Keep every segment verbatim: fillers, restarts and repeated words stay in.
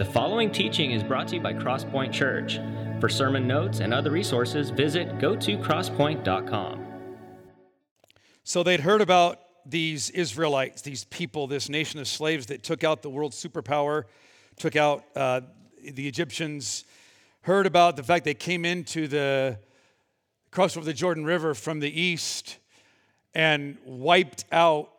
The following teaching is brought to you by Crosspoint Church. For sermon notes and other resources, visit go to crosspoint dot com. So they'd heard about these Israelites, these people, this nation of slaves that took out the world's superpower, took out uh, the Egyptians, heard about the fact they came into the crossover of the Jordan River from the east and wiped out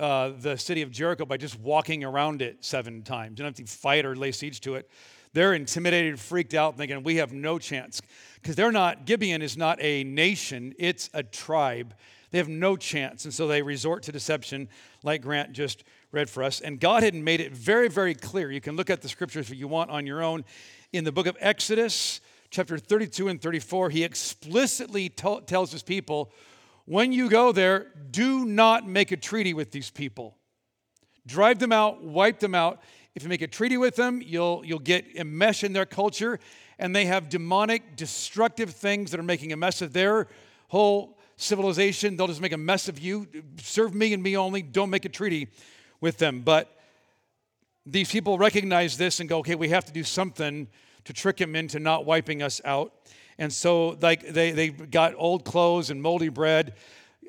uh, the city of Jericho by just walking around it seven times. You don't have to fight or lay siege to it. They're intimidated, freaked out, thinking, we have no chance. Because they're not, Gibeon is not a nation, it's a tribe. They have no chance. And so they resort to deception, like Grant just read for us. And God had made it very, very clear. You can look at the scriptures if you want on your own. In the book of Exodus, chapter thirty-two and thirty-four, he explicitly t- tells his people, when you go there, do not make a treaty with these people. Drive them out, wipe them out. If you make a treaty with them, you'll you'll get enmeshed in their culture, and they have demonic, destructive things that are making a mess of their whole civilization. They'll just make a mess of you. Serve me and me only. Don't make a treaty with them. But these people recognize this and go, okay, we have to do something to trick him into not wiping us out. And so like they, they got old clothes and moldy bread.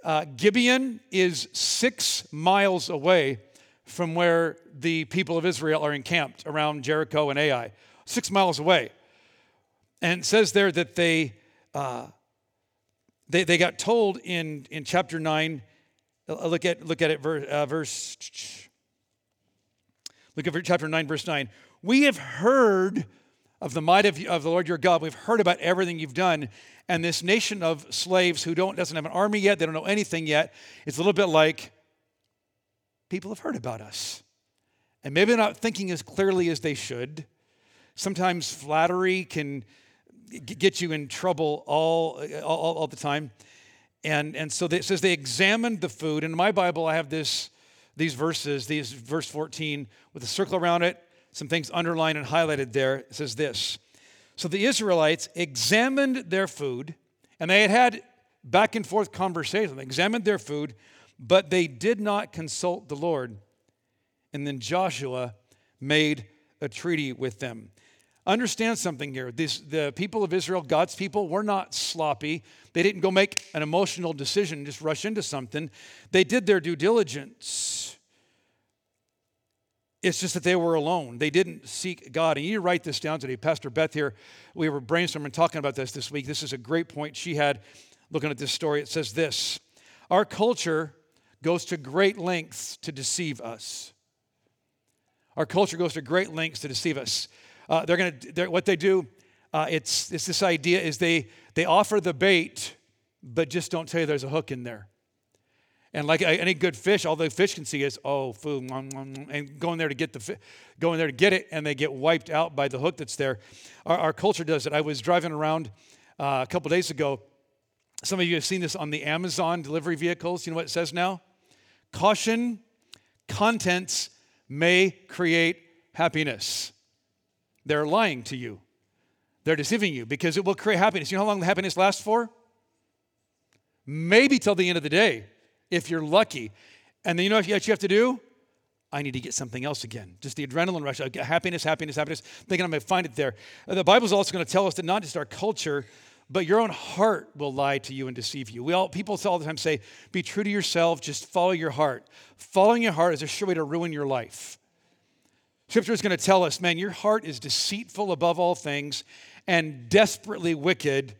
Uh, Gibeon is six miles away from where the people of Israel are encamped around Jericho and Ai, six miles away. And it says there that they uh, they, they got told in, in chapter nine, look at look at it, verse, uh, verse, look at chapter nine, verse nine. We have heard of the might of, of the Lord your God. We've heard about everything you've done. And this nation of slaves who don't doesn't have an army yet, they don't know anything yet, it's a little bit like, people have heard about us. And maybe they're not thinking as clearly as they should. Sometimes flattery can g- get you in trouble all, all, all the time. And, and so they, it says they examined the food. In my Bible, I have this, these verses, these verse fourteen, with a circle around it, some things underlined and highlighted there. It says this. So the Israelites examined their food, and they had had back and forth conversation. They examined their food, but they did not consult the Lord. And then Joshua made a treaty with them. Understand something here. This, the people of Israel, God's people, were not sloppy. They didn't go make an emotional decision, just rush into something. They did their due diligence. It's just that they were alone. They didn't seek God. And you need to write this down today. Pastor Beth here, we were brainstorming, talking about this this week. This is a great point she had looking at this story. It says this, our culture goes to great lengths to deceive us. Our culture goes to great lengths to deceive us. Uh, they're going to what they do. Uh, it's it's this idea is they they offer the bait, but just don't tell you there's a hook in there. And like any good fish, all the fish can see is oh food, and going there to get the fi- going there to get it, and they get wiped out by the hook that's there. Our, our culture does it. I was driving around uh, a couple days ago. Some of you have seen this on the Amazon delivery vehicles. You know what it says now? Caution, contents may create happiness. They're lying to you. They're deceiving you because it will create happiness. You know how long the happiness lasts for? Maybe till the end of the day, if you're lucky. And then you know what you have to do? I need to get something else again. Just the adrenaline rush. Happiness, happiness, happiness. Thinking I'm going to find it there. The Bible's also going to tell us that not just our culture, but your own heart will lie to you and deceive you. We all people all the time say, be true to yourself, just follow your heart. Following your heart is a sure way to ruin your life. Scripture is going to tell us, man, your heart is deceitful above all things and desperately wicked.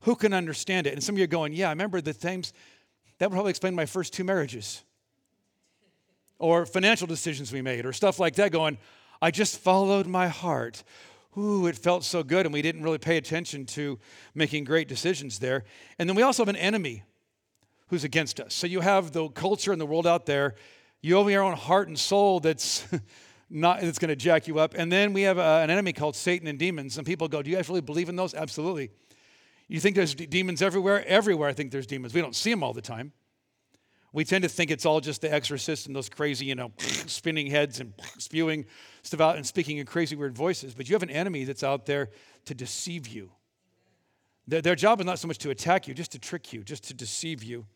Who can understand it? And some of you are going, yeah, I remember the times, that would probably explain my first two marriages. Or financial decisions we made, or stuff like that, going, I just followed my heart. Ooh, it felt so good, and we didn't really pay attention to making great decisions there. And then we also have an enemy who's against us. So you have the culture and the world out there. You have your own heart and soul that's not that's going to jack you up. And then we have uh, an enemy called Satan and demons. And people go, do you guys really believe in those? Absolutely. You think there's d- demons everywhere? Everywhere I think there's demons. We don't see them all the time. We tend to think it's all just the exorcist and those crazy, you know, spinning heads and spewing stuff out and speaking in crazy weird voices. But you have an enemy that's out there to deceive you. Their, their job is not so much to attack you, just to trick you, just to deceive you.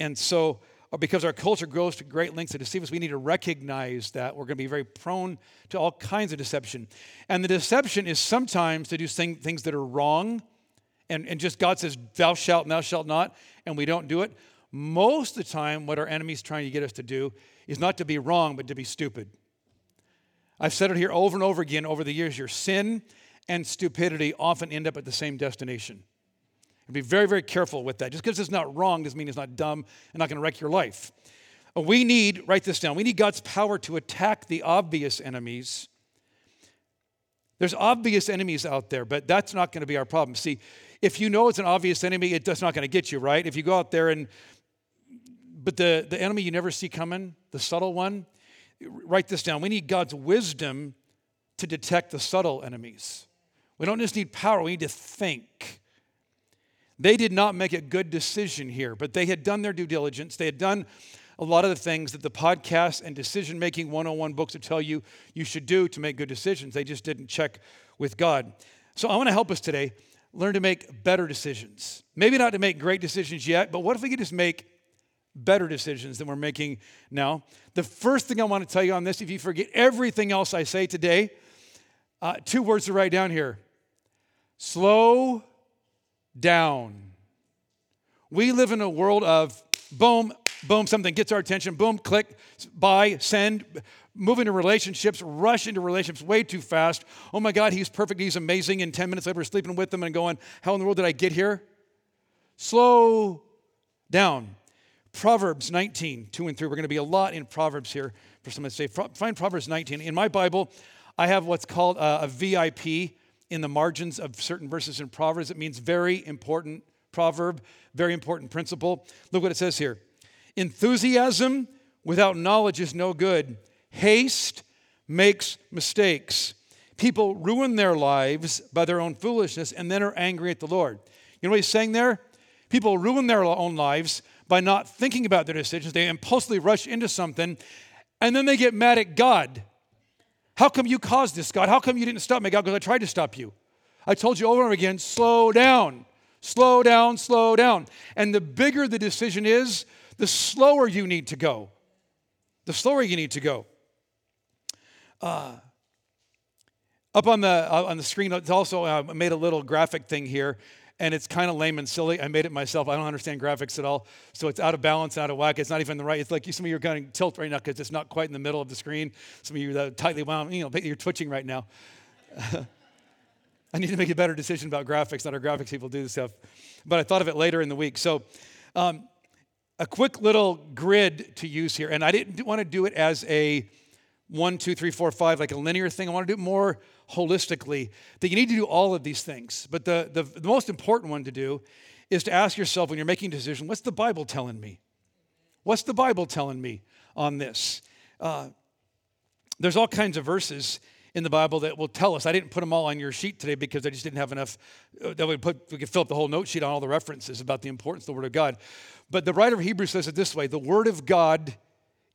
And so or because our culture goes to great lengths to deceive us, we need to recognize that we're going to be very prone to all kinds of deception. And the deception is sometimes to do things that are wrong, and, and just God says, thou shalt and thou shalt not, and we don't do it. Most of the time, what our enemy's trying to get us to do is not to be wrong, but to be stupid. I've said it here over and over again over the years. Your sin and stupidity often end up at the same destination. And be very, very careful with that. Just because it's not wrong doesn't mean it's not dumb and not going to wreck your life. We need, write this down, we need God's power to attack the obvious enemies. There's obvious enemies out there, but that's not going to be our problem. See, if you know it's an obvious enemy, it's not going to get you, right? If you go out there and, but the, the enemy you never see coming, the subtle one, write this down. We need God's wisdom to detect the subtle enemies. We don't just need power, we need to think. They did not make a good decision here, but they had done their due diligence. They had done a lot of the things that the podcasts and decision-making one oh one books would tell you you should do to make good decisions. They just didn't check with God. So I want to help us today learn to make better decisions. Maybe not to make great decisions yet, but what if we could just make better decisions than we're making now? The first thing I want to tell you on this, if you forget everything else I say today, uh, two words to write down here. Slow down. We live in a world of boom, boom, something gets our attention, boom, click, buy, send, move into relationships, rush into relationships way too fast. Oh my God, he's perfect, he's amazing, and ten minutes later we're sleeping with them and going, how in the world did I get here? Slow down. Proverbs nineteen, two and three. We're going to be a lot in Proverbs here for someone to say. Find Proverbs nineteen. In my Bible, I have what's called a, a V I P in the margins of certain verses in Proverbs. It means very important proverb, very important principle. Look what it says here. Enthusiasm without knowledge is no good. Haste makes mistakes. People ruin their lives by their own foolishness and then are angry at the Lord. You know what he's saying there? People ruin their own lives by not thinking about their decisions. They impulsively rush into something, and then they get mad at God. How come you caused this, God? How come you didn't stop me? God goes, I tried to stop you. I told you over and over again, slow down, slow down, slow down. And the bigger the decision is, the slower you need to go. The slower you need to go. Uh, up on the uh, on the screen, it's also uh, made a little graphic thing here, and it's kind of lame and silly. I made it myself. I don't understand graphics at all, so it's out of balance, out of whack. It's not even the right. It's like you, some of you are going to tilt right now because it's not quite in the middle of the screen. Some of you are tightly wound. You know, you're twitching right now. I need to make a better decision about graphics. Not our graphics people do this stuff. But I thought of it later in the week. So um, a quick little grid to use here. And I didn't want to do it as a one, two, three, four, five, like a linear thing. I want to do it more holistically, that you need to do all of these things. But the, the, the most important one to do is to ask yourself when you're making a decision, what's the Bible telling me? What's the Bible telling me on this? Uh, there's all kinds of verses in the Bible that will tell us. I didn't put them all on your sheet today because I just didn't have enough that we put. We could fill up the whole note sheet on all the references about the importance of the Word of God. But the writer of Hebrews says it this way, the Word of God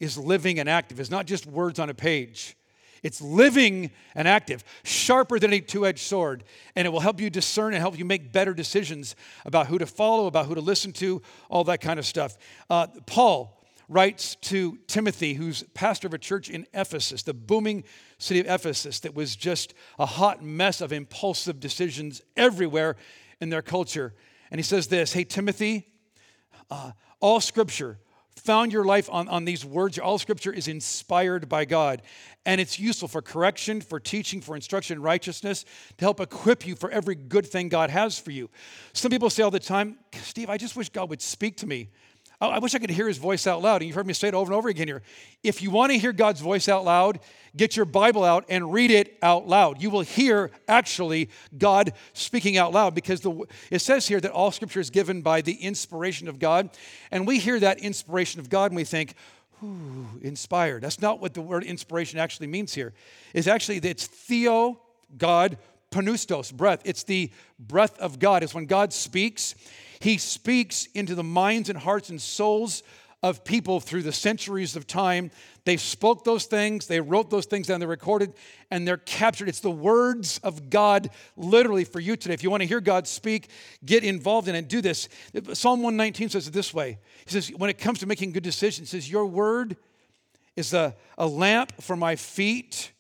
is living and active. It's not just words on a page. It's living and active, sharper than a two-edged sword, and it will help you discern and help you make better decisions about who to follow, about who to listen to, all that kind of stuff. Uh, Paul writes to Timothy, who's pastor of a church in Ephesus, the booming city of Ephesus that was just a hot mess of impulsive decisions everywhere in their culture. And he says this, hey, Timothy, uh, all Scripture, found your life on, on these words. All Scripture is inspired by God, and it's useful for correction, for teaching, for instruction in righteousness, to help equip you for every good thing God has for you. Some people say all the time, Steve, I just wish God would speak to me. I, I wish I could hear His voice out loud, and you've heard me say it over and over again here. If you want to hear God's voice out loud, get your Bible out and read it out loud. You will hear, actually, God speaking out loud, because the, it says here that all Scripture is given by the inspiration of God, and we hear that inspiration of God, and we think, ooh, inspired. That's not what the word inspiration actually means here. It's actually, it's theo, God, pneustos, breath. It's the breath of God. It's when God speaks, He speaks into the minds and hearts and souls of people through the centuries of time. They spoke those things, they wrote those things down, they recorded, and they're captured. It's the words of God literally for you today. If you want to hear God speak, get involved in it and do this. Psalm one nineteen says it this way. He says, when it comes to making good decisions, he says, your word is a, a lamp for my feet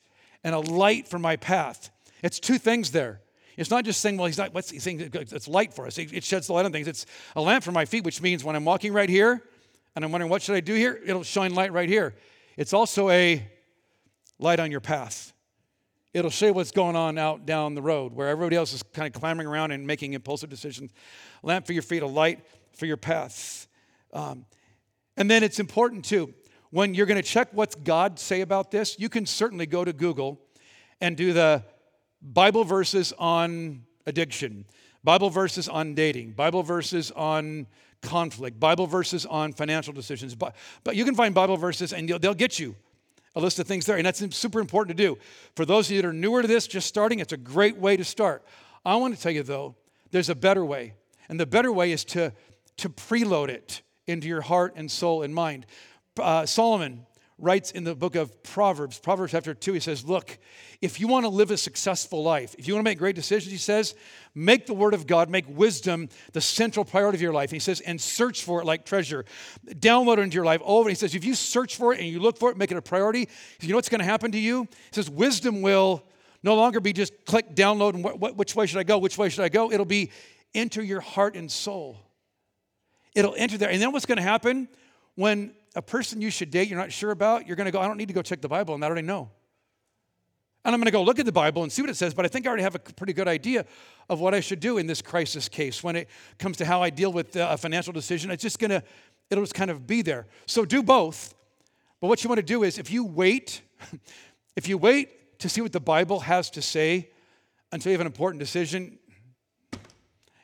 and a light for my path. It's two things there. It's not just saying, well, he's not, what's he saying? It's light for us. It sheds the light on things. It's a lamp for my feet, which means when I'm walking right here and I'm wondering, what should I do here? It'll shine light right here. It's also a light on your path. It'll show you what's going on out down the road where everybody else is kind of clambering around and making impulsive decisions. Lamp for your feet, a light for your path. Um, and then it's important, too, when you're going to check what's God say about this, you can certainly go to Google and do the Bible verses on addiction, Bible verses on dating, Bible verses on conflict, Bible verses on financial decisions. But, but you can find Bible verses and they'll get you a list of things there. And that's super important to do. For those of you that are newer to this, just starting, it's a great way to start. I want to tell you, though, there's a better way. And the better way is to, to preload it into your heart and soul and mind. Uh, Solomon writes in the book of Proverbs, Proverbs chapter two, he says, look, if you want to live a successful life, if you want to make great decisions, he says, make the word of God, make wisdom the central priority of your life. And he says, and search for it like treasure. Download it into your life over. And he says, if you search for it and you look for it, make it a priority, you know what's going to happen to you? He says, wisdom will no longer be just click, download, and wh- which way should I go? Which way should I go? It'll be enter your heart and soul. It'll enter there. And then what's going to happen when a person you should date, you're not sure about, you're going to go, I don't need to go check the Bible, and I already know. And I'm going to go look at the Bible and see what it says, but I think I already have a pretty good idea of what I should do in this crisis case when it comes to how I deal with a financial decision. It's just going to, it'll just kind of be there. So do both. But what you want to do is if you wait, if you wait to see what the Bible has to say until you have an important decision,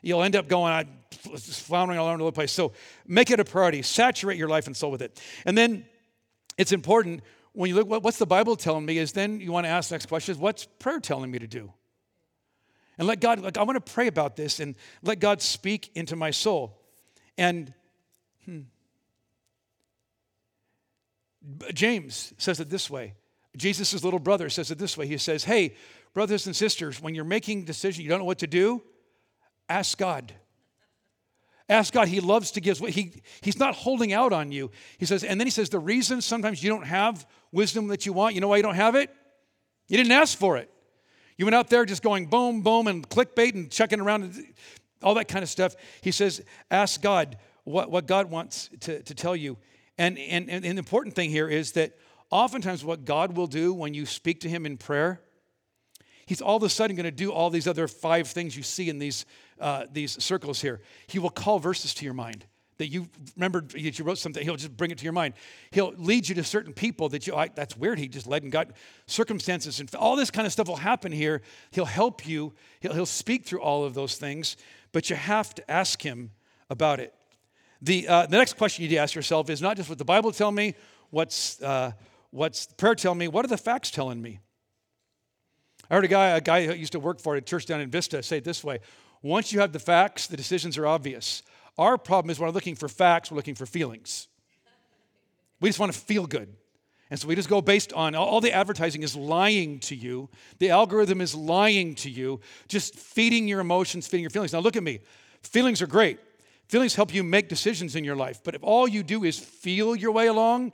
you'll end up going, I Just floundering all over the place. So make it a priority. Saturate your life and soul with it. And then it's important when you look, what's the Bible telling me is then you want to ask the next question is, what's prayer telling me to do? And let God, like, I want to pray about this and let God speak into my soul. And hmm, James says it this way. Jesus' little brother says it this way. He says, hey, brothers and sisters, when you're making decisions, you don't know what to do, ask God. Ask God. He loves to give. He, he's not holding out on you. He says, and then he says, the reason sometimes you don't have wisdom that you want, you know why you don't have it? You didn't ask for it. You went out there just going boom, boom, and clickbait and checking around, and all that kind of stuff. He says, ask God what, what God wants to, to tell you. And, and, and the important thing here is that oftentimes what God will do when you speak to him in prayer, he's all of a sudden going to do all these other five things you see in these uh, these circles here. He will call verses to your mind that you remembered that you wrote something. He'll just bring it to your mind. He'll lead you to certain people that you, I, that's weird. He just led and got circumstances. And all this kind of stuff will happen here. He'll help you. He'll, he'll speak through all of those things, but you have to ask him about it. The, uh, the next question you need to ask yourself is not just what the Bible tell me, what's, uh, what's prayer tell me, what are the facts telling me? I heard a guy, a guy who used to work for a church down in Vista say it this way. Once you have the facts, the decisions are obvious. Our problem is we're not looking for facts, we're looking for feelings. We just want to feel good. And so we just go based on, all the advertising is lying to you. The algorithm is lying to you, just feeding your emotions, feeding your feelings. Now look at me. Feelings are great. Feelings help you make decisions in your life. But if all you do is feel your way along,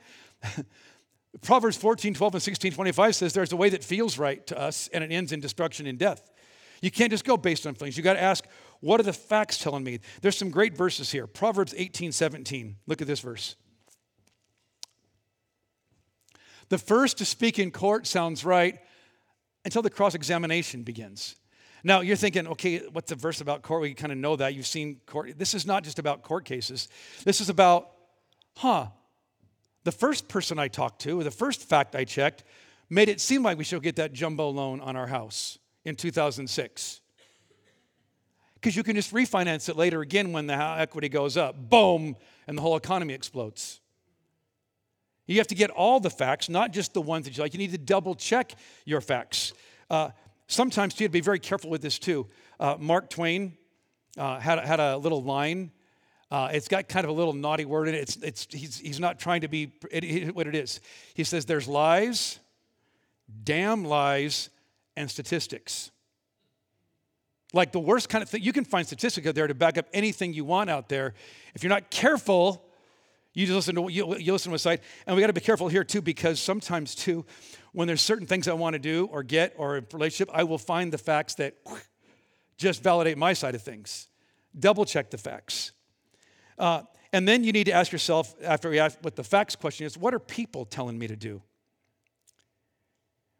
Proverbs fourteen twelve and sixteen twenty-five says there's a way that feels right to us, and it ends in destruction and death. You can't just go based on feelings. You got to ask, what are the facts telling me? There's some great verses here. Proverbs eighteen seventeen. Look at this verse. The first to speak in court sounds right until the cross-examination begins. Now, you're thinking, okay, what's the verse about court? We kind of know that. You've seen court. This is not just about court cases. This is about, huh, the first person I talked to, or the first fact I checked, made it seem like we should get that jumbo loan on our house in two thousand six. Because you can just refinance it later again when the equity goes up. Boom, and the whole economy explodes. You have to get all the facts, not just the ones that you like. You need to double check your facts. Uh, sometimes you have to be very careful with this too. Uh, Mark Twain uh, had, had a little line Uh, it's got kind of a little naughty word in it. It's, it's, he's, he's not trying to be it, it, what it is. He says there's lies, damn lies, and statistics. Like the worst kind of thing. You can find statistics out there to back up anything you want out there. If you're not careful, you just listen to you, you listen to a side. And we got to be careful here too, because sometimes too, when there's certain things I want to do or get or a relationship, I will find the facts that just validate my side of things. Double check the facts. Uh, and then you need to ask yourself, after we ask what the facts question is, what are people telling me to do?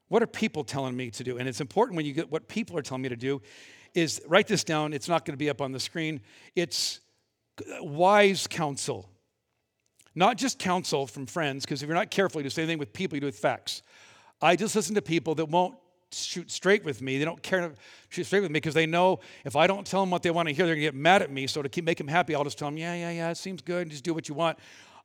What are people telling me to do? And it's important when you get what people are telling me to do is, write this down. It's not going to be up on the screen. It's wise counsel. Not just counsel from friends, because if you're not careful, you do the same thing with people you do with facts. I just listen to people that won't shoot straight with me. They don't care to shoot straight with me because they know if I don't tell them what they want to hear, they're going to get mad at me. So to keep make them happy, I'll just tell them, yeah, yeah, yeah, it seems good. And just do what you want.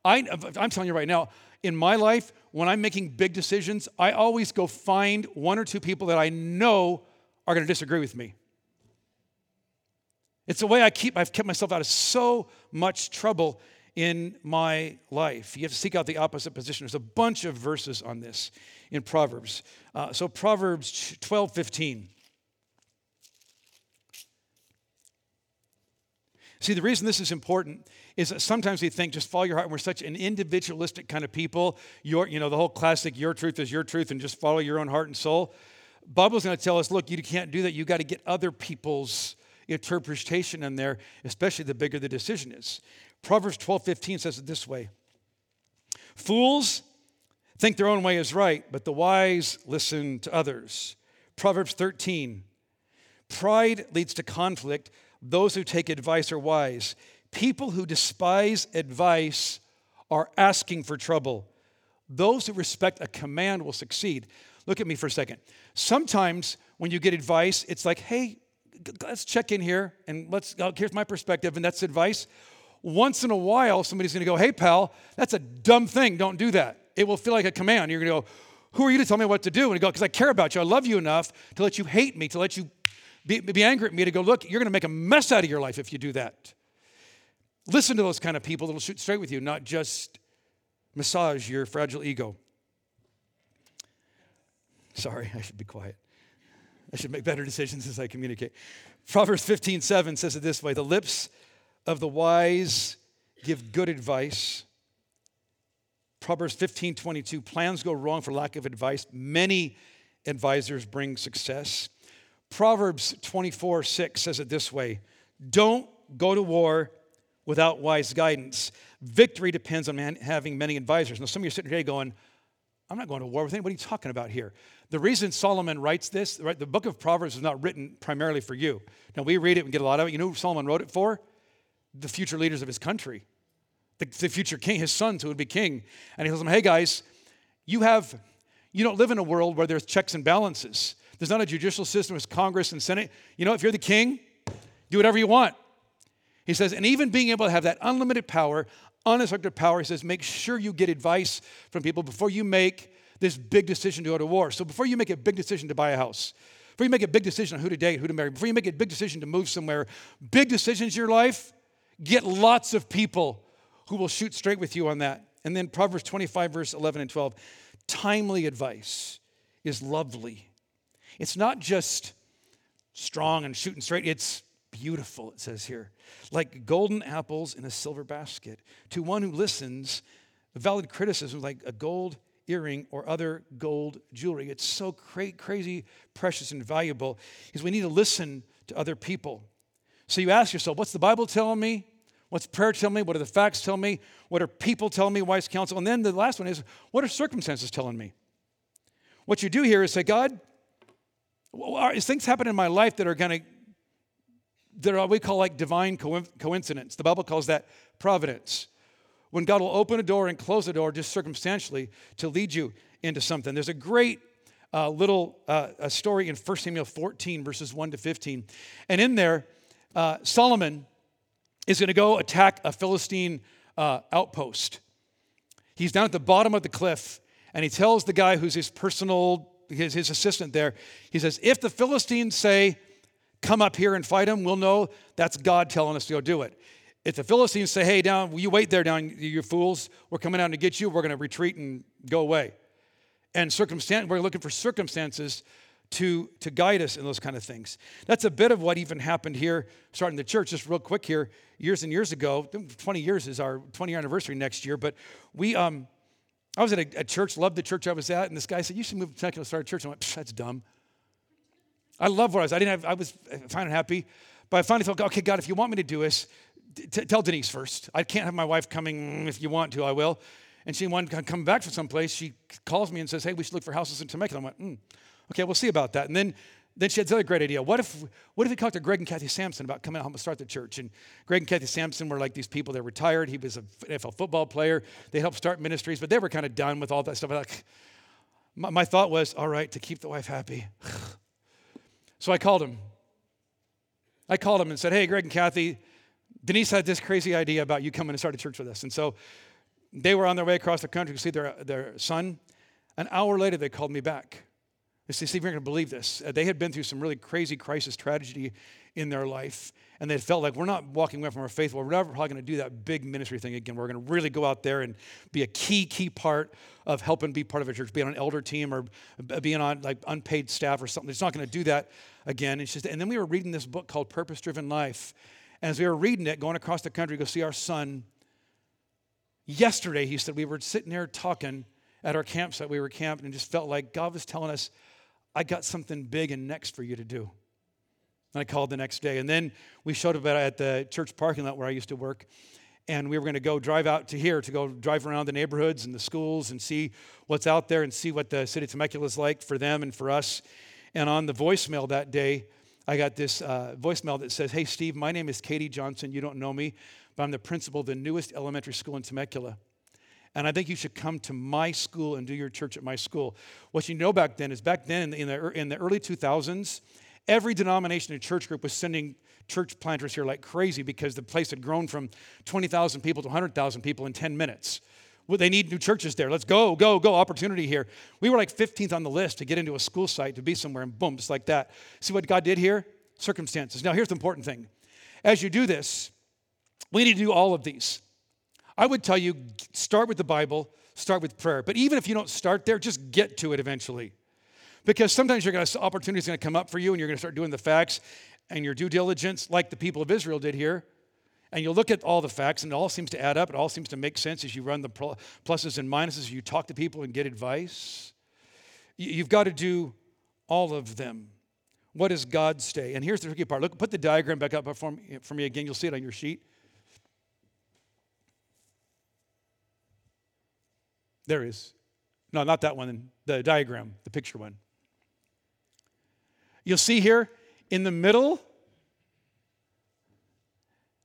I, I'm telling you right now, in my life, when I'm making big decisions, I always go find one or two people that I know are going to disagree with me. It's the way I keep, I've kept myself out of so much trouble in my life. You have to seek out the opposite position. There's a bunch of verses on this in Proverbs. Uh, so Proverbs twelve fifteen. See, the reason this is important is that sometimes we think, just follow your heart, and we're such an individualistic kind of people. Your, you know, the whole classic, your truth is your truth, and just follow your own heart and soul. Bible's going to tell us, look, you can't do that. You got to get other people's interpretation in there, especially the bigger the decision is. Proverbs twelve fifteen says it this way. Fools think their own way is right, but the wise listen to others. Proverbs thirteen. Pride leads to conflict. Those who take advice are wise. People who despise advice are asking for trouble. Those who respect a command will succeed. Look at me for a second. Sometimes when you get advice, it's like, hey, let's check in here, and let's. here's my perspective, and that's advice. Once in a while, somebody's going to go, hey, pal, that's a dumb thing. Don't do that. It will feel like a command. You're going to go, who are you to tell me what to do? And you go, because I care about you. I love you enough to let you hate me, to let you be, be angry at me, to go, look, you're going to make a mess out of your life if you do that. Listen to those kind of people that will shoot straight with you, not just massage your fragile ego. Sorry, I should be quiet. I should make better decisions as I communicate. Proverbs fifteen seven says it this way. The lips of the wise give good advice. Proverbs fifteen twenty-two, plans go wrong for lack of advice. Many advisors bring success. Proverbs twenty-four six says it this way. Don't go to war without wise guidance. Victory depends on man having many advisors. Now, some of you are sitting today going, I'm not going to war with anybody. What are you talking about here? The reason Solomon writes this, right, the book of Proverbs is not written primarily for you. Now, we read it and get a lot of it. You know who Solomon wrote it for? The future leaders of his country, the, the future king, his sons who would be king. And he tells them, hey, guys, you have, you don't live in a world where there's checks and balances. There's not a judicial system. There's Congress and Senate. You know, if you're the king, do whatever you want. He says, and even being able to have that unlimited power, uninstructed power, he says, make sure you get advice from people before you make this big decision to go to war. So before you make a big decision to buy a house, before you make a big decision on who to date, who to marry, before you make a big decision to move somewhere, big decisions in your life, get lots of people who will shoot straight with you on that. And then Proverbs twenty-five, verse eleven and twelve, timely advice is lovely. It's not just strong and shooting straight. It's beautiful, it says here, like golden apples in a silver basket. To one who listens, valid criticism like a gold earring or other gold jewelry. It's so cra- crazy, precious, and valuable because we need to listen to other people. So you ask yourself, what's the Bible telling me? What's prayer telling me? What are the facts telling me? What are people telling me? Wise counsel. And then the last one is, what are circumstances telling me? What you do here is say, God, is things happen in my life that are going to, that are what we call like divine coincidence. The Bible calls that providence. When God will open a door and close a door just circumstantially to lead you into something. There's a great uh, little uh, a story in First Samuel fourteen, verses one to fifteen. And in there, uh, Solomon is going to go attack a Philistine uh, outpost. He's down at the bottom of the cliff, and he tells the guy who's his personal, his, his assistant there, he says, if the Philistines say, come up here and fight them, we'll know that's God telling us to go do it. if the Philistines say, hey, down, you wait there, down, you fools, we're coming out to get you, we're going to retreat and go away. And circumstance, we're looking for circumstances to, to guide us in those kind of things. That's a bit of what even happened here, starting the church, just real quick here, years and years ago. twenty years is our twenty-year anniversary next year, but we, um, I was at a, a church, loved the church I was at, and this guy said, you should move to Temecula and start a church. I went, that's dumb. I love what I was, I didn't have, I was fine and happy, but I finally felt, okay, God, if you want me to do this, T- tell Denise first. I can't have my wife coming. If you want to, I will. And she wanted to come back from someplace. She calls me and says, hey, we should look for houses in Temecula. I went, mm, okay, we'll see about that. And then, then she had this other great idea. What if what if we talked to Greg and Kathy Sampson about coming out home and start the church? And Greg and Kathy Sampson were like these people. They're retired. He was an N F L football player. They helped start ministries, but they were kind of done with all that stuff. Like, my, my thought was, all right, to keep the wife happy. So I called him. I called him and said, hey, Greg and Kathy, Denise had this crazy idea about you coming and start a church with us. And so they were on their way across the country to see their, their son. An hour later, they called me back. They said, Steve, you're going to believe this. Uh, they had been through some really crazy crisis, tragedy in their life. And they felt like, we're not walking away from our faith. Well, we're never probably going to do that big ministry thing again. We're going to really go out there and be a key, key part of helping be part of a church, being on an elder team or being on like unpaid staff or something. It's not going to do that again. It's just, and then we were reading this book called Purpose Driven Life. And as we were reading it, going across the country to go see our son, yesterday, he said, we were sitting there talking at our campsite. We were camping and just felt like God was telling us, I got something big and next for you to do. And I called the next day. And then we showed up at the church parking lot where I used to work. And we were going to go drive out to here, to go drive around the neighborhoods and the schools and see what's out there and see what the city of Temecula is like for them and for us. And on the voicemail that day, I got this uh, voicemail that says, hey, Steve, my name is Katie Johnson. You don't know me, but I'm the principal of the newest elementary school in Temecula. And I think you should come to my school and do your church at my school. What you know back then is back then in the, in the early two thousands, every denomination and church group was sending church planters here like crazy because the place had grown from twenty thousand people to one hundred thousand people in ten minutes. Well, they need new churches there. Let's go, go, go. Opportunity here. We were like fifteenth on the list to get into a school site, to be somewhere, and boom, just like that. See what God did here? Circumstances. Now, here's the important thing. As you do this, we need to do all of these. I would tell you, start with the Bible, start with prayer. But even if you don't start there, just get to it eventually. Because sometimes you're going to, opportunity's going to come up for you, and you're going to start doing the facts and your due diligence like the people of Israel did here. And you'll look at all the facts, and it all seems to add up. It all seems to make sense as you run the pluses and minuses. You talk to people and get advice. You've got to do all of them. What does God say? And here's the tricky part. Look, put the diagram back up for me again. You'll see it on your sheet. There it is. No, not that one. The diagram, the picture one. You'll see here in the middle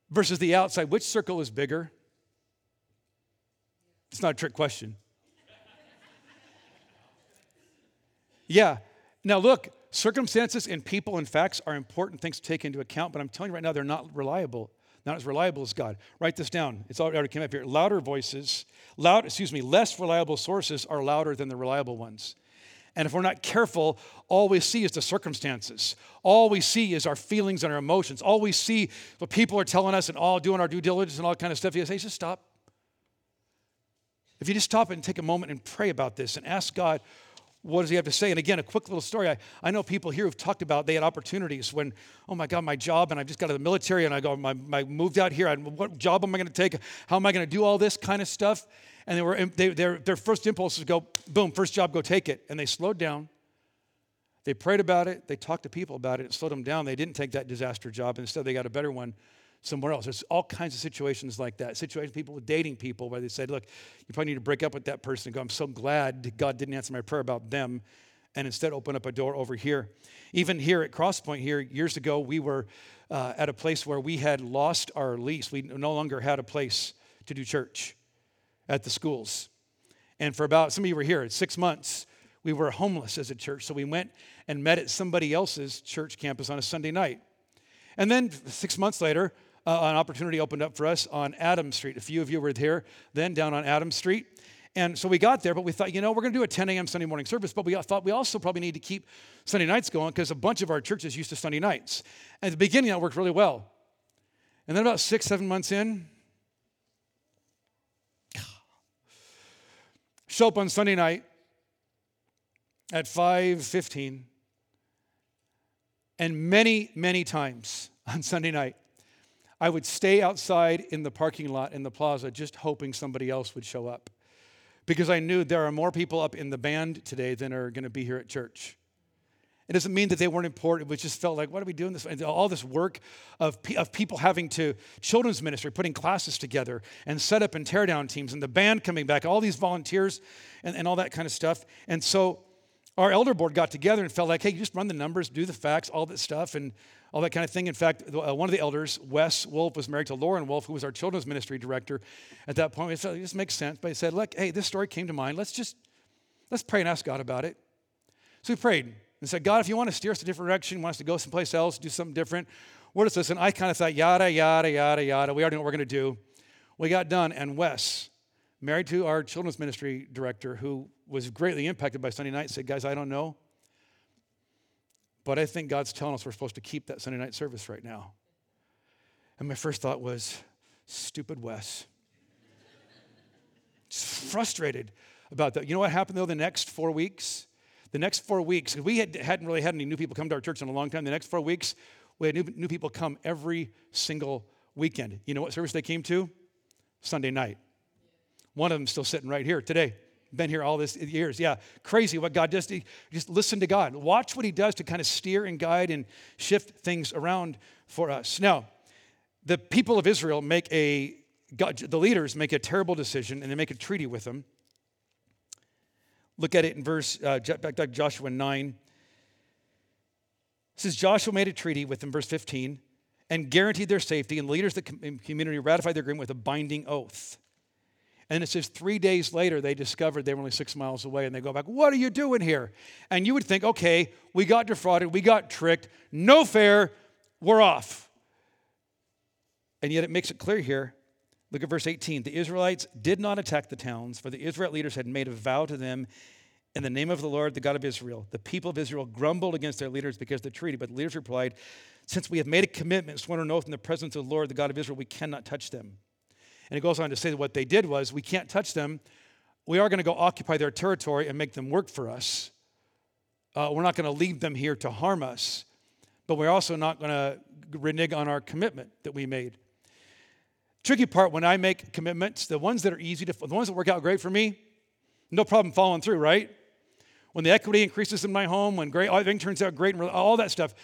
versus the outside, which circle is bigger? It's not a trick question. Yeah. Now look, circumstances and people and facts are important things to take into account, but I'm telling you right now, they're not reliable. Not as reliable as God. Write this down. It's already came up here. Louder voices, loud, excuse me, less reliable sources are louder than the reliable ones. And if we're not careful, all we see is the circumstances. All we see is our feelings and our emotions. All we see what people are telling us and all doing our due diligence and all that kind of stuff. He says, hey, just stop. If you just stop and take a moment and pray about this and ask God, what does he have to say? And again, a quick little story. I, I know people here who've talked about they had opportunities when, oh my God, my job, and I've just got out of the military, and I go, my, my moved out here. I, what job am I going to take? How am I going to do all this kind of stuff? And they were, they, their, their first impulse was go, boom, first job, go take it. And they slowed down. They prayed about it. They talked to people about it. It slowed them down. They didn't take that disaster job. Instead, they got a better one somewhere else. There's all kinds of situations like that. Situations, people with dating people where they said, look, you probably need to break up with that person. And go, I'm so glad God didn't answer my prayer about them. And instead open up a door over here. Even here at Crosspoint here, years ago, we were uh, at a place where we had lost our lease. We no longer had a place to do church at the schools. And for about, some of you were here, it's six months, we were homeless as a church. So we went and met at somebody else's church campus on a Sunday night. And then six months later, uh, an opportunity opened up for us on Adams Street. A few of you were there then down on Adams Street. And so we got there, but we thought, you know, we're going to do a ten a.m. Sunday morning service, but we thought we also probably need to keep Sunday nights going because a bunch of our churches used to Sunday nights. At the beginning, that worked really well. And then about six, seven months in, show up on Sunday night at five fifteen, and many, many times on Sunday night, I would stay outside in the parking lot in the plaza just hoping somebody else would show up, because I knew there are more people up in the band today than are going to be here at church. It doesn't mean that they weren't important. It just felt like, what are we doing this? And all this work of, of people having to, children's ministry, putting classes together and set up and tear down teams and the band coming back, all these volunteers and, and all that kind of stuff. And so our elder board got together and felt like, hey, you just run the numbers, do the facts, all that stuff and all that kind of thing. In fact, one of the elders, Wes Wolf, was married to Lauren Wolfe, who was our children's ministry director at that point. We said, this makes sense. But he said, look, hey, this story came to mind. Let's just, let's pray and ask God about it. So we prayed and said, God, if you want to steer us a different direction, want us to go someplace else, do something different, what is this? And I kind of thought, yada, yada, yada, yada. We already know what we're going to do. We got done. And Wes, married to our children's ministry director, who was greatly impacted by Sunday night, said, guys, I don't know, but I think God's telling us we're supposed to keep that Sunday night service right now. And my first thought was, stupid Wes. Just frustrated about that. You know what happened, though, the next four weeks? The next four weeks, we had, hadn't really had any new people come to our church in a long time. The next four weeks, we had new, new people come every single weekend. You know what service they came to? Sunday night. One of them still sitting right here today. Been here all these years. Yeah, crazy what God does. Just listen to God. Watch what he does to kind of steer and guide and shift things around for us. Now, the people of Israel make a, God, the leaders make a terrible decision, and they make a treaty with them. Look at it in verse, uh, back to Joshua nine. It says, Joshua made a treaty with them, verse fifteen, and guaranteed their safety, and the leaders of the community ratified their agreement with a binding oath. And it says three days later, they discovered they were only six miles away, and they go back, what are you doing here? And you would think, okay, we got defrauded, we got tricked, no fair, we're off. And yet it makes it clear here. Look at verse eighteen. The Israelites did not attack the towns, for the Israelite leaders had made a vow to them in the name of the Lord, the God of Israel. The people of Israel grumbled against their leaders because of the treaty, but the leaders replied, since we have made a commitment, sworn an oath in the presence of the Lord, the God of Israel, we cannot touch them. And it goes on to say that what they did was, we can't touch them. We are going to go occupy their territory and make them work for us. Uh, we're not going to leave them here to harm us, but we're also not going to renege on our commitment that we made. Tricky part when I make commitments, the ones that are easy to, the ones that work out great for me, no problem following through, right? When the equity increases in my home, when great, everything turns out great, and all that stuff.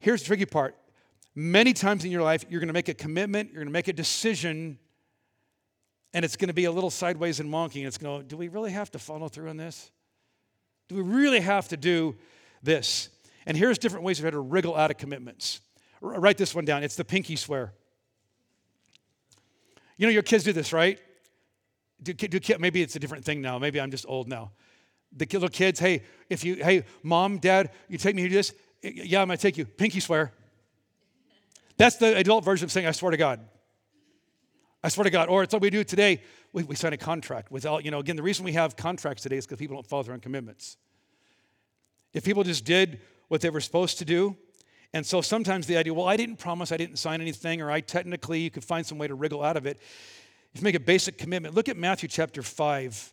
Here's the tricky part. Many times in your life, you're going to make a commitment, you're going to make a decision, and it's going to be a little sideways and wonky, and it's going to, do we really have to follow through on this? Do we really have to do this? And here's different ways of how to wriggle out of commitments. R- write this one down. It's the pinky swear. You know, your kids do this, right? Do, do kid, maybe it's a different thing now. Maybe I'm just old now. The little kids, hey, if you, hey, mom, dad, you take me to do this? Yeah, I'm going to take you. Pinky swear. That's the adult version of saying, I swear to God. I swear to God. Or it's what we do today. We, we sign a contract. With all, you know, again, the reason we have contracts today is because people don't follow their own commitments. If people just did what they were supposed to do, and so sometimes the idea, well, I didn't promise, I didn't sign anything, or I technically, you could find some way to wriggle out of it. If you make a basic commitment, look at Matthew chapter five,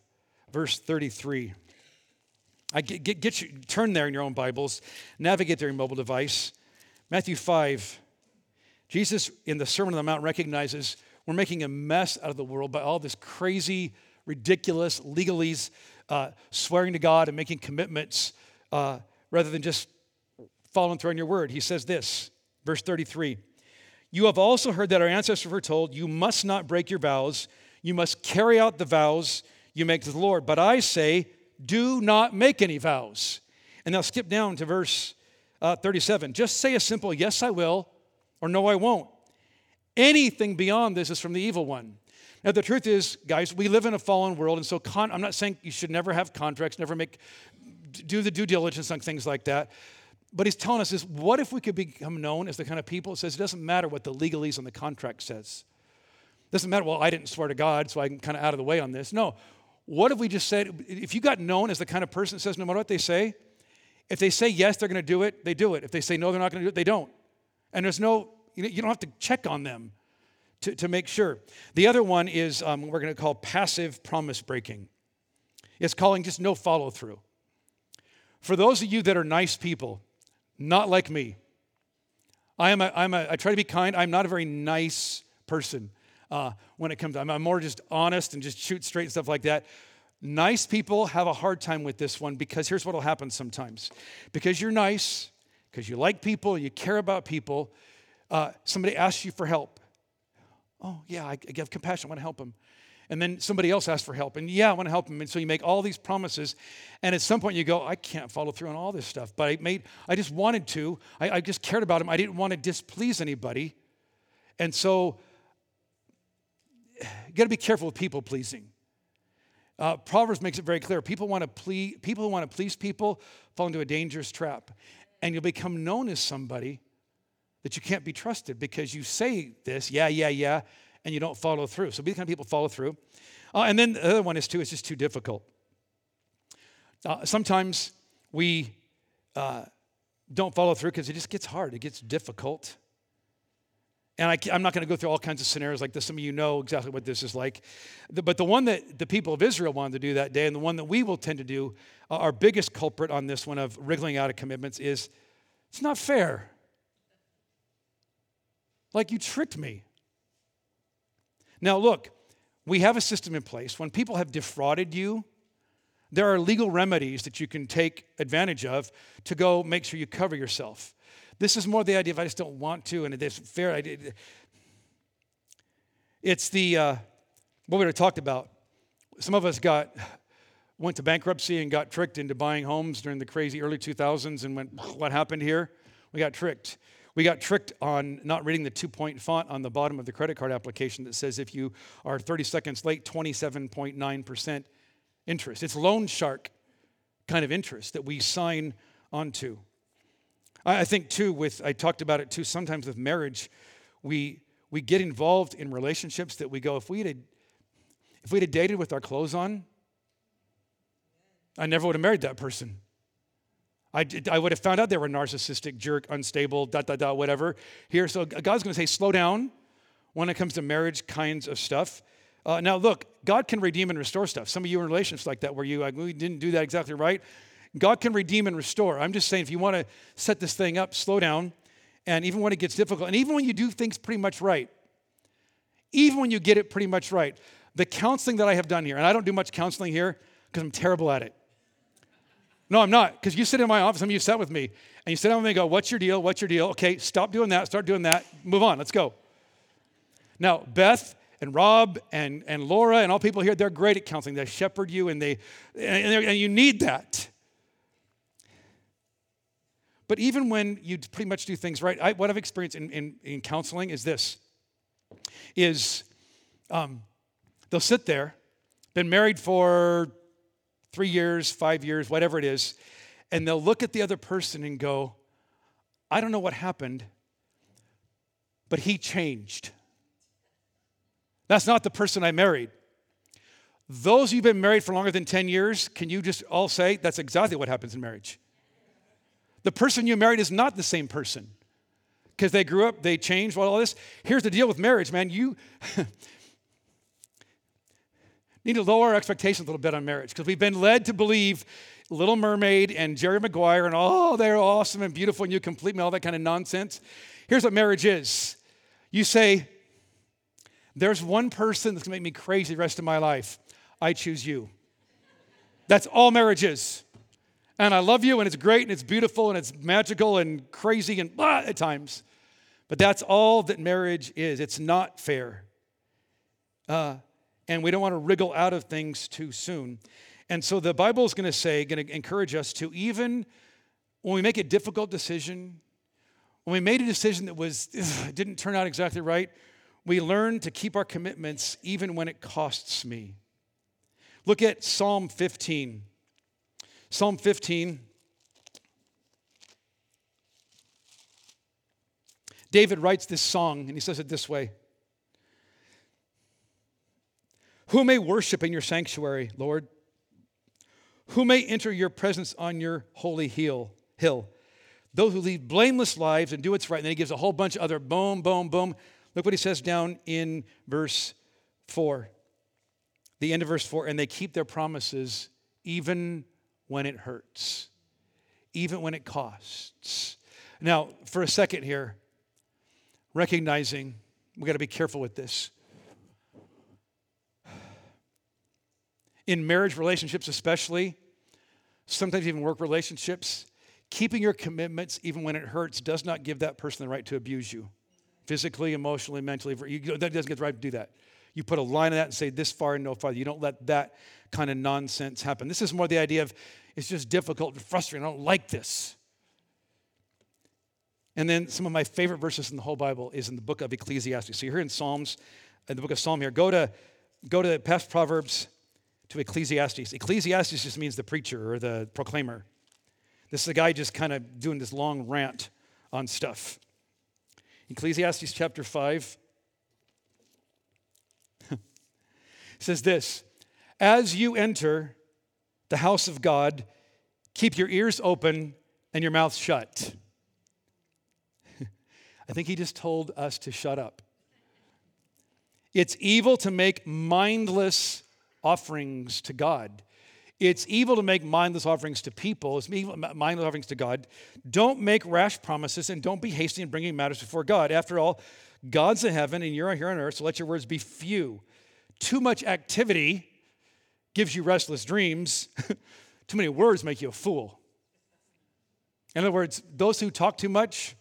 verse thirty-three. I get, get, get you, turn there in your own Bibles, navigate there in your mobile device. Matthew five, Jesus in the Sermon on the Mount recognizes we're making a mess out of the world by all this crazy, ridiculous legalese, uh, swearing to God and making commitments uh, rather than just following through on your word. He says this, verse thirty-three, you have also heard that our ancestors were told, you must not break your vows, you must carry out the vows you make to the Lord. But I say, do not make any vows. And now skip down to verse thirty-seven. Just say a simple, yes, I will, or no, I won't. Anything beyond this is from the evil one. Now, the truth is, guys, we live in a fallen world, and so con- I'm not saying you should never have contracts, never make, do the due diligence on things like that. But he's telling us is, what if we could become known as the kind of people? It says it doesn't matter what the legalese on the contract says. It doesn't matter, well, I didn't swear to God, so I'm kind of out of the way on this. No, what if we just said, if you got known as the kind of person that says no matter what they say, if they say yes, they're going to do it, they do it. If they say no, they're not going to do it, they don't. And there's no You don't have to check on them to, to make sure. The other one is um, we're going to call passive promise breaking. It's calling just no follow through. For those of you that are nice people, not like me, I am a, I'm a, I try to be kind. I'm not a very nice person uh, when it comes to, I'm, I'm more just honest and just shoot straight and stuff like that. Nice people have a hard time with this one because here's what will happen sometimes. Because you're nice, because you like people, you care about people, uh, somebody asks you for help. Oh, yeah, I, I give compassion. I want to help them. And then somebody else asks for help. And yeah, I want to help them. And so you make all these promises. And at some point you go, I can't follow through on all this stuff. But I made, I just wanted to. I, I just cared about them. I didn't want to displease anybody. And so you got to be careful with people pleasing. Uh, Proverbs makes it very clear. People want to please, people who want to please people fall into a dangerous trap. And you'll become known as somebody that you can't be trusted because you say this, yeah, yeah, yeah, and you don't follow through. So be the kind of people follow through. Uh, and then the other one is, too, it's just too difficult. Uh, sometimes we uh, don't follow through because it just gets hard. It gets difficult. And I, I'm not going to go through all kinds of scenarios like this. Some of you know exactly what this is like. The, but the one that the people of Israel wanted to do that day and the one that we will tend to do, uh, our biggest culprit on this one of wriggling out of commitments is, it's not fair. Like, you tricked me. Now, look, we have a system in place. When people have defrauded you, there are legal remedies that you can take advantage of to go make sure you cover yourself. This is more the idea of I just don't want to, and it's fair. I did. It's the, uh, what we talked about. Some of us got, went to bankruptcy and got tricked into buying homes during the crazy early two thousands and went, what happened here? We got tricked. We got tricked on not reading the two-point font on the bottom of the credit card application that says if you are thirty seconds late, twenty-seven point nine percent interest. It's loan shark kind of interest that we sign onto. I think, too, with I talked about it, too, sometimes with marriage, we we get involved in relationships that we go, if we had if we had dated with our clothes on, I never would have married that person. I, did, I would have found out they were narcissistic, jerk, unstable, dot, dot, dot, whatever. Here, so God's going to say, slow down when it comes to marriage kinds of stuff. Uh, now, look, God can redeem and restore stuff. Some of you are in relationships like that where you like, we didn't do that exactly right. God can redeem and restore. I'm just saying, if you want to set this thing up, slow down. And even when it gets difficult, and even when you do things pretty much right, even when you get it pretty much right, the counseling that I have done here, and I don't do much counseling here because I'm terrible at it. No, I'm not, because you sit in my office, some of you sat with me, and you sit down with me and go, what's your deal, what's your deal? Okay, stop doing that, start doing that, move on, let's go. Now, Beth and Rob and, and Laura and all people here, they're great at counseling. They shepherd you, and they and, and you need that. But even when you pretty much do things right, I, what I've experienced in, in, in counseling is this, is um, they'll sit there, been married for three years, five years, whatever it is, and they'll look at the other person and go, I don't know what happened, but he changed. That's not the person I married. Those of you who've been married for longer than ten years, can you just all say that's exactly what happens in marriage? The person you married is not the same person because they grew up, they changed, all this. Here's the deal with marriage, man. You need to lower our expectations a little bit on marriage because we've been led to believe Little Mermaid and Jerry Maguire and, oh, they're awesome and beautiful and you complete me, all that kind of nonsense. Here's what marriage is. You say, there's one person that's going to make me crazy the rest of my life. I choose you. That's all marriage is. And I love you, and it's great, and it's beautiful, and it's magical, and crazy, and blah at times. But that's all that marriage is. It's not fair. Uh, and we don't want to wriggle out of things too soon. And so the Bible is going to say, going to encourage us to, even when we make a difficult decision, when we made a decision that was ugh, didn't turn out exactly right, we learn to keep our commitments even when it costs me. Look at Psalm fifteen. Psalm fifteen, David writes this song, and he says it this way. Who may worship in your sanctuary, Lord? Who may enter your presence on your holy hill? those who lead blameless lives and do what's right. And then he gives a whole bunch of other boom, boom, boom. Look what he says down in verse four. The end of verse four. And they keep their promises even when it hurts, even when it costs. Now, for a second here, recognizing we've got to be careful with this. In marriage relationships especially, sometimes even work relationships, keeping your commitments even when it hurts does not give that person the right to abuse you. Physically, emotionally, mentally. You, that doesn't get the right to do that. You put a line in that and say this far and no farther. You don't let that kind of nonsense happen. This is more the idea of it's just difficult and frustrating. I don't like this. And then some of my favorite verses in the whole Bible is in the book of Ecclesiastes. So you're here in Psalms, in the book of Psalm here. Go to, go to past Proverbs to Ecclesiastes. Ecclesiastes just means the preacher or the proclaimer. This is a guy just kind of doing this long rant on stuff. Ecclesiastes chapter five says this, as you enter the house of God, keep your ears open and your mouth shut. I think he just told us to shut up. It's evil to make mindless offerings to God. It's evil to make mindless offerings to people. It's evil, mindless offerings to God. Don't make rash promises and don't be hasty in bringing matters before God. After all, God's in heaven and you're here on earth, so let your words be few. Too much activity gives you restless dreams. Too many words make you a fool. In other words, those who talk too much,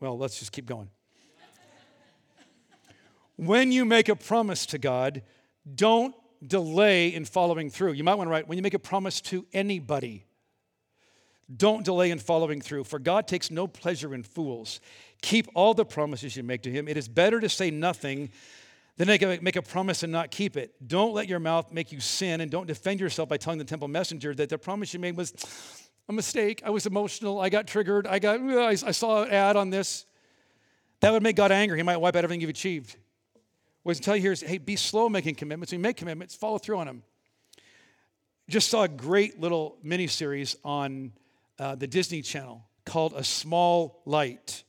well, let's just keep going. When you make a promise to God, don't delay in following through. You might want to write, when you make a promise to anybody, don't delay in following through, for God takes no pleasure in fools. Keep all the promises you make to him. It is better to say nothing than to make a promise and not keep it. Don't let your mouth make you sin, and don't defend yourself by telling the temple messenger that the promise you made was a mistake. I was emotional. I got triggered. I got. I saw an ad on this. That would make God angry. He might wipe out everything you've achieved. What he's telling you here is, hey, be slow making commitments. When you make commitments, follow through on them. Just saw a great little mini-series on uh, the Disney Channel called A Small Light.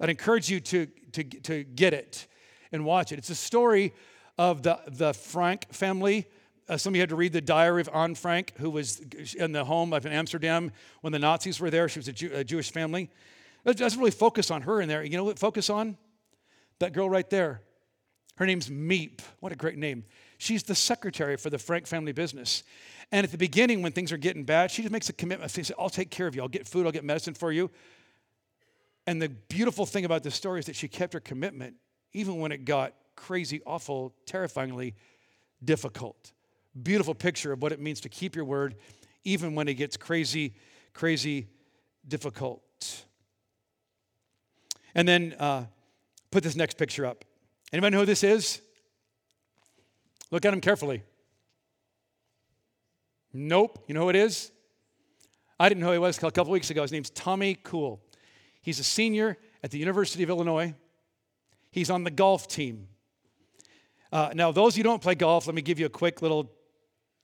I'd encourage you to, to, to get it and watch it. It's a story of the, the Frank family. Uh, some of you had to read the diary of Anne Frank, who was in the home of in Amsterdam when the Nazis were there. She was a, Jew, a Jewish family. It doesn't really focus on her in there. You know what focus on? That girl right there. Her name's Miep. What a great name. She's the secretary for the Frank family business. And at the beginning, when things are getting bad, she just makes a commitment. She says, I'll take care of you. I'll get food. I'll get medicine for you. And the beautiful thing about this story is that she kept her commitment, even when it got crazy, awful, terrifyingly difficult. Beautiful picture of what it means to keep your word, even when it gets crazy, crazy difficult. And then uh, put this next picture up. Anybody know who this is? Look at him carefully. Nope. You know who it is? I didn't know who he was until a couple weeks ago. His name's Tommy Cool. He's a senior at the University of Illinois. He's on the golf team. Uh, now, those who don't play golf, let me give you a quick little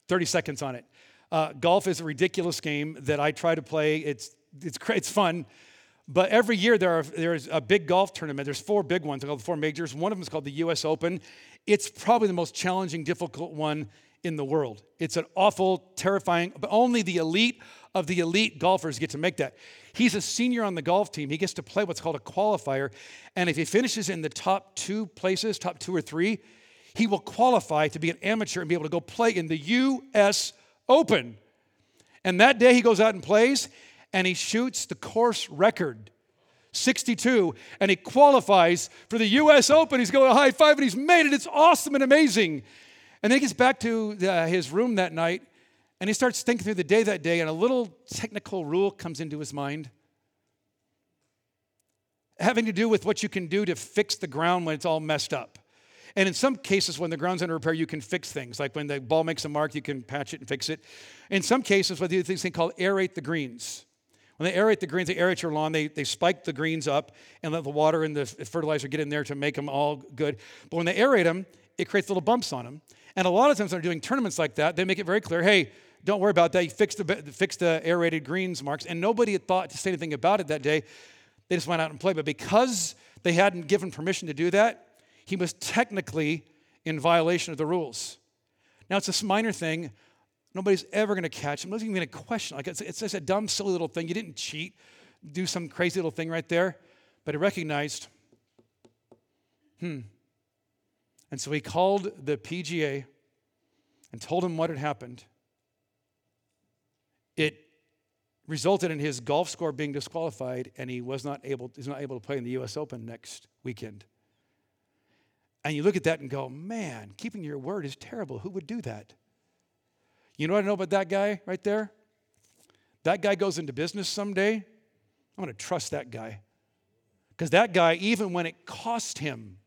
thirty seconds on it. Uh, golf is a ridiculous game that I try to play. It's it's it's fun. But every year there are, there's a big golf tournament. There's four big ones. They're called the four majors. One of them is called the U S Open. It's probably the most challenging, difficult one in the world. It's an awful, terrifying, but only the elite of the elite golfers get to make that. He's a senior on the golf team. He gets to play what's called a qualifier. And if he finishes in the top two places, top two or three, he will qualify to be an amateur and be able to go play in the U S Open. And that day he goes out and plays, and he shoots the course record, sixty-two, and he qualifies for the U S Open. He's going a high five, and he's made it. It's awesome and amazing. And then he gets back to the, his room that night, and he starts thinking through the day that day, and a little technical rule comes into his mind, having to do with what you can do to fix the ground when it's all messed up. And in some cases, when the ground's under repair, you can fix things. Like when the ball makes a mark, you can patch it and fix it. In some cases, what they do this thing called aerate the greens. When they aerate the greens, they aerate your lawn, they, they spike the greens up and let the water and the fertilizer get in there to make them all good. But when they aerate them, it creates little bumps on them. And a lot of times when they're doing tournaments like that, they make it very clear, hey, Don't worry about that. He fixed the, fixed the aerated greens marks. And nobody had thought to say anything about it that day. They just went out and played. But because they hadn't given permission to do that, he was technically in violation of the rules. Now, it's a minor thing. Nobody's ever going to catch him. Nobody's even going to question. Like, it's, it's just a dumb, silly little thing. You didn't cheat, do some crazy little thing right there. But he recognized, hmm. And so he called the P G A and told him what had happened. It resulted in his golf score being disqualified, and he was not able, he's not able to play in the U S Open next weekend. And you look at that and go, man, keeping your word is terrible. Who would do that? You know what I know about that guy right there? That guy goes into business someday. I'm going to trust that guy. Because that guy, even when it cost him,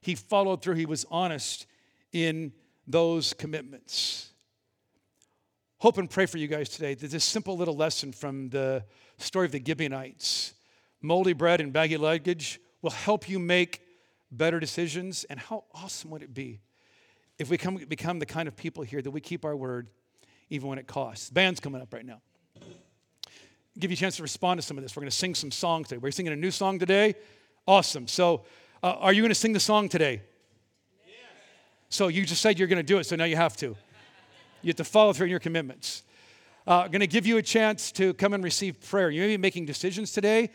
he followed through. He was honest in those commitments. Hope and pray for you guys today that this simple little lesson from the story of the Gibeonites, moldy bread and baggy luggage, will help you make better decisions. And how awesome would it be if we come, become the kind of people here that we keep our word even when it costs. Band's coming up right now. Give you a chance to respond to some of this. We're going to sing some songs today. We're singing a new song today. Awesome. So uh, are you going to sing the song today? Yeah. So you just said you're going to do it, so now you have to. You have to follow through in your commitments. Uh, going to give you a chance to come and receive prayer. You may be making decisions today. You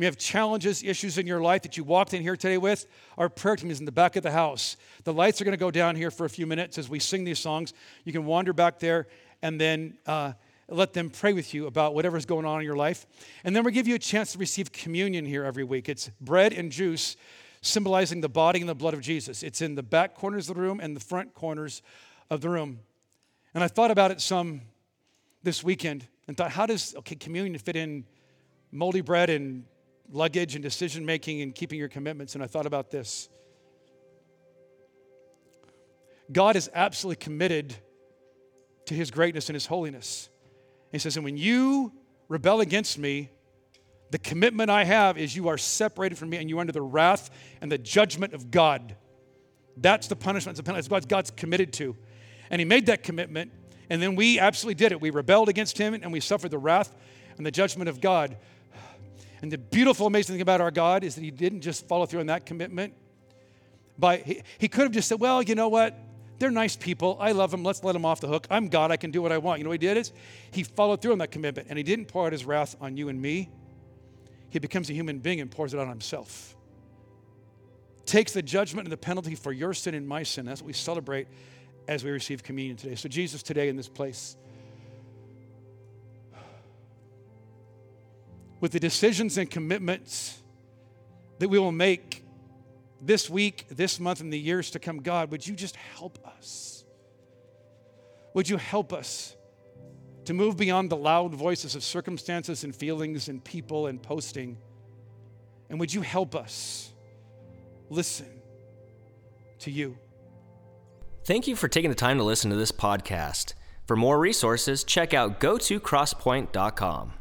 may have challenges, issues in your life that you walked in here today with. Our prayer team is in the back of the house. The lights are going to go down here for a few minutes as we sing these songs. You can wander back there and then uh, let them pray with you about whatever's going on in your life. And then we'll give you a chance to receive communion here every week. It's bread and juice symbolizing the body and the blood of Jesus. It's in the back corners of the room and the front corners of the room. And I thought about it some this weekend and thought, how does, okay, communion fit in moldy bread and luggage and decision-making and keeping your commitments? And I thought about this. God is absolutely committed to his greatness and his holiness. And he says, and when you rebel against me, the commitment I have is you are separated from me and you're under the wrath and the judgment of God. That's the punishment. That's what God's committed to. And he made that commitment, and then we absolutely did it. We rebelled against him, and we suffered the wrath and the judgment of God. And the beautiful, amazing thing about our God is that he didn't just follow through on that commitment. By he, he could have just said, well, you know what? They're nice people. I love them. Let's let them off the hook. I'm God. I can do what I want. You know what he did is he followed through on that commitment, and he didn't pour out his wrath on you and me. He becomes a human being and pours it out on himself. Takes the judgment and the penalty for your sin and my sin. That's what we celebrate as we receive communion today. So Jesus, today in this place, with the decisions and commitments that we will make this week, this month, and the years to come, God, would you just help us? Would you help us to move beyond the loud voices of circumstances and feelings and people and posting? And would you help us listen to you? Thank you for taking the time to listen to this podcast. For more resources, check out go to crosspoint dot com.